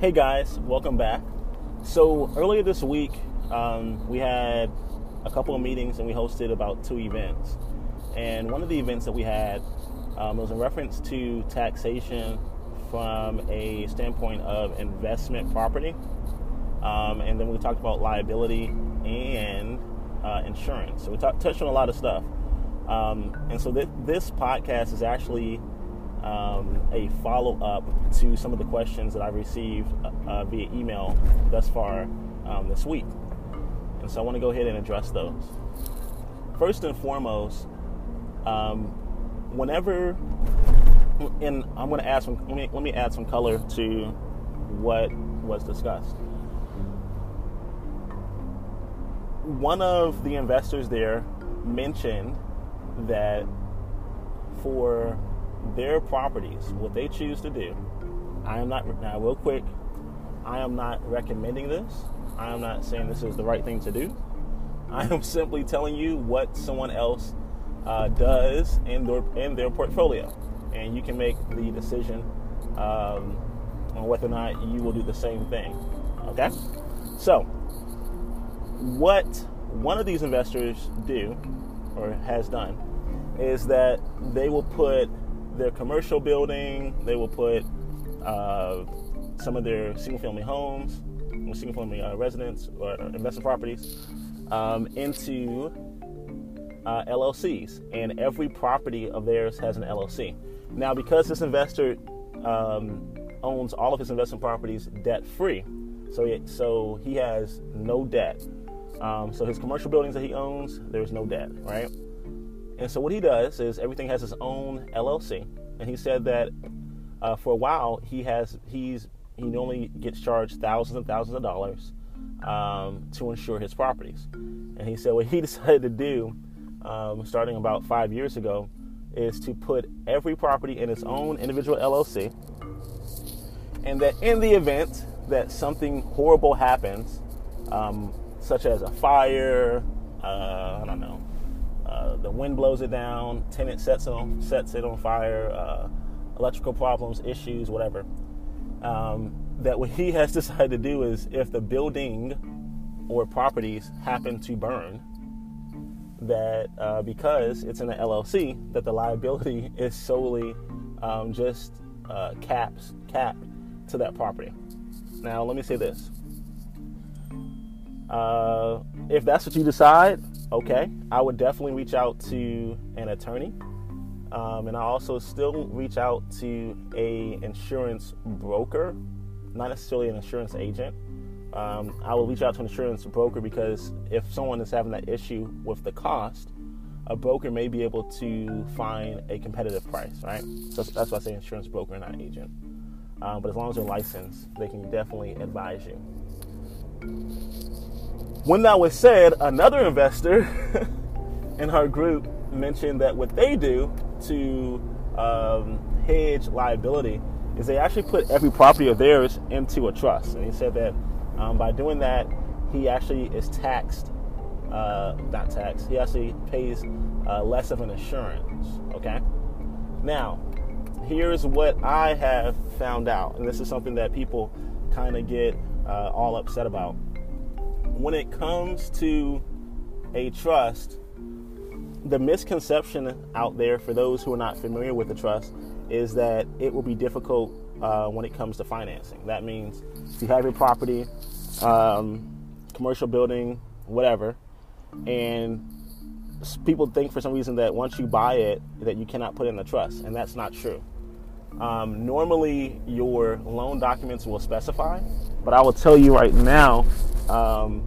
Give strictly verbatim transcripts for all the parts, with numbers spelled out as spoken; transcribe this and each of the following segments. Hey guys, welcome back. So earlier this week, um, we had a couple of meetings and we hosted about two events. And one of the events that we had um, was in reference to taxation from a standpoint of investment property. Um, and then we talked about liability and uh, insurance. So we talk, touched on a lot of stuff. Um, and so th- this podcast is actually Um, a follow-up to some of the questions that I received uh, via email thus far um, this week. And so I want to go ahead and address those. First and foremost, um, whenever, and I'm going to add some, let me, let me add some color to what was discussed. One of the investors there mentioned that for their properties, what they choose to do, I am not, now real quick, I am not recommending this. I am not saying this is the right thing to do. I am simply telling you what someone else uh, does in their, in their portfolio. And you can make the decision um, on whether or not you will do the same thing. Okay? So, what one of these investors do, or has done, is that they will put their commercial building, they will put uh, some of their single-family homes, single-family uh, residents or investment properties um, into uh, L L Cs, and every property of theirs has an L L C. Now, because this investor um, owns all of his investment properties debt-free, so he, so he has no debt. Um, so his commercial buildings that he owns, there's no debt, right? And so what he does is everything has its own L L C, and he said that uh, for a while he has he's he normally gets charged thousands and thousands of dollars um, to insure his properties. And he said what he decided to do, um, starting about five years ago, is to put every property in its own individual L L C, and that in the event that something horrible happens, um, such as a fire, uh, I don't know. Uh, the wind blows it down, tenant sets it on, sets it on fire, uh, electrical problems, issues, whatever. Um, that what he has decided to do is if the building or properties happen to burn, that uh, because it's in an L L C, that the liability is solely um, just uh, caps, capped to that property. Now, let me say this. Uh, if that's what you decide, okay, I would definitely reach out to an attorney, um, and I also still reach out to a insurance broker, not necessarily an insurance agent. Um, I will reach out to an insurance broker because if someone is having that issue with the cost, a broker may be able to find a competitive price, right? So that's why I say insurance broker, not agent. Um, but as long as they're licensed, they can definitely advise you. When that was said, another investor in her group mentioned that what they do to um, hedge liability is they actually put every property of theirs into a trust. And he said that um, by doing that, he actually is taxed, uh, not taxed, he actually pays uh, less of an insurance, okay? Now, here's what I have found out, and this is something that people kind of get uh, all upset about. When it comes to a trust, the misconception out there for those who are not familiar with the trust is that it will be difficult uh, when it comes to financing. That means if you have your property, um, commercial building, whatever, and people think for some reason that once you buy it, that you cannot put it in the trust, and that's not true. Um, normally, your loan documents will specify, but I will tell you right now, Um,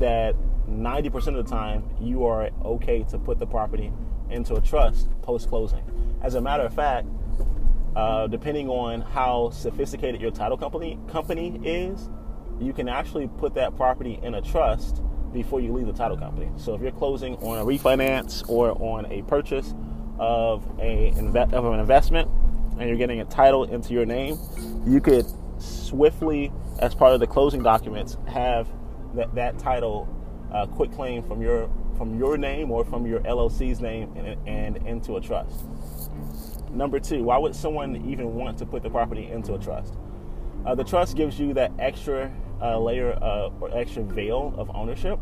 that ninety percent of the time you are okay to put the property into a trust post-closing. As a matter of fact, uh, depending on how sophisticated your title company company is, you can actually put that property in a trust before you leave the title company. So if you're closing on a refinance or on a purchase of, a, of an investment and you're getting a title into your name, you could swiftly, as part of the closing documents, have that, that title uh, quit claim from your from your name or from your L L C's name and, and into a trust. Number two, why would someone even want to put the property into a trust? Uh, the trust gives you that extra uh, layer uh, or extra veil of ownership.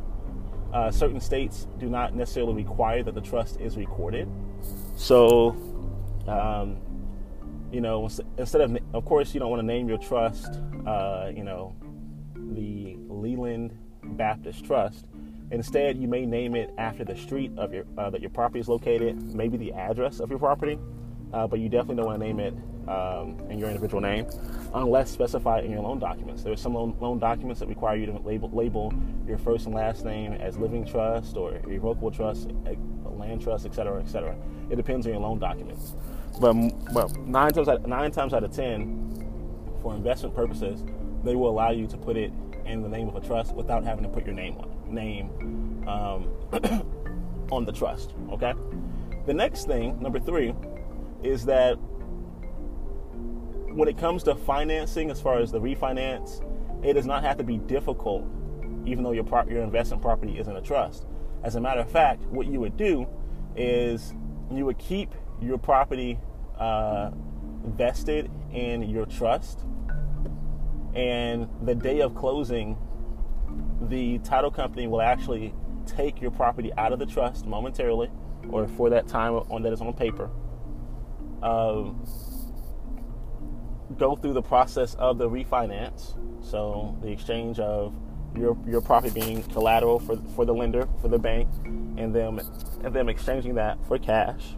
Uh, certain states do not necessarily require that the trust is recorded. So, um, you know, instead of, of course, you don't want to name your trust, uh, you know, the Leland Baptist Trust. Instead, you may name it after the street of your uh, that your property is located, maybe the address of your property, uh, but you definitely don't want to name it um, in your individual name unless specified in your loan documents. There are some loan, loan documents that require you to label, label your first and last name as living trust or irrevocable trust, land trust, et cetera, et cetera. It depends on your loan documents. But, but nine times out, nine times out of ten, for investment purposes, they will allow you to put it in the name of a trust without having to put your name on name um, on the trust. Okay. The next thing, number three, is that when it comes to financing, as far as the refinance, it does not have to be difficult, even though your pro- your investment property isn't a trust. As a matter of fact, what you would do is you would keep your property uh, vested in your trust. And the day of closing, the title company will actually take your property out of the trust momentarily, or for that time on that is on paper. Um, go through the process of the refinance, so the exchange of your your property being collateral for for the lender, for the bank, and them and them exchanging that for cash.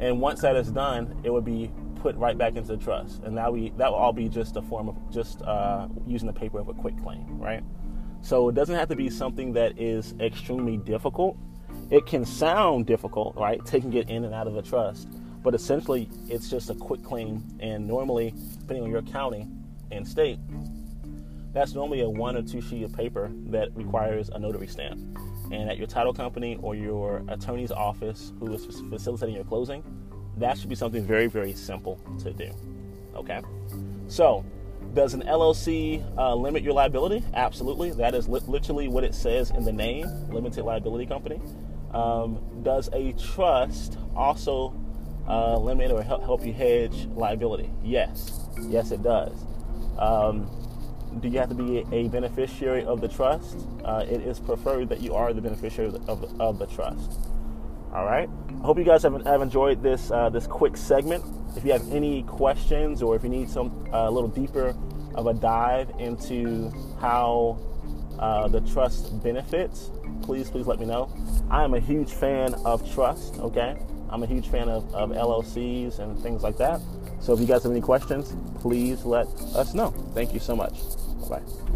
And once that is done, it would be put right back into the trust, and now we that will all be just a form of just uh, using the paper of a quit claim, right? So it doesn't have to be something that is extremely difficult. It can sound difficult, right? Taking it in and out of the trust, but essentially it's just a quit claim, and normally, depending on your county and state, that's normally a one or two sheet of paper that requires a notary stamp. And at your title company or your attorney's office who is facilitating your closing, that should be something very, very simple to do, okay? So, does an L L C uh, limit your liability? Absolutely. That is li- literally what it says in the name, limited liability company. Um, does a trust also uh, limit or help, help you hedge liability? Yes. Yes, it does. Um, do you have to be a beneficiary of the trust? Uh, it is preferred that you are the beneficiary of the, of, of the trust. All right. I hope you guys have, have enjoyed this uh, this quick segment. If you have any questions, or if you need some a uh, little deeper of a dive into how uh, the trust benefits, please please let me know. I am a huge fan of trust. Okay, I'm a huge fan of, of L L Cs and things like that. So if you guys have any questions, please let us know. Thank you so much. Bye.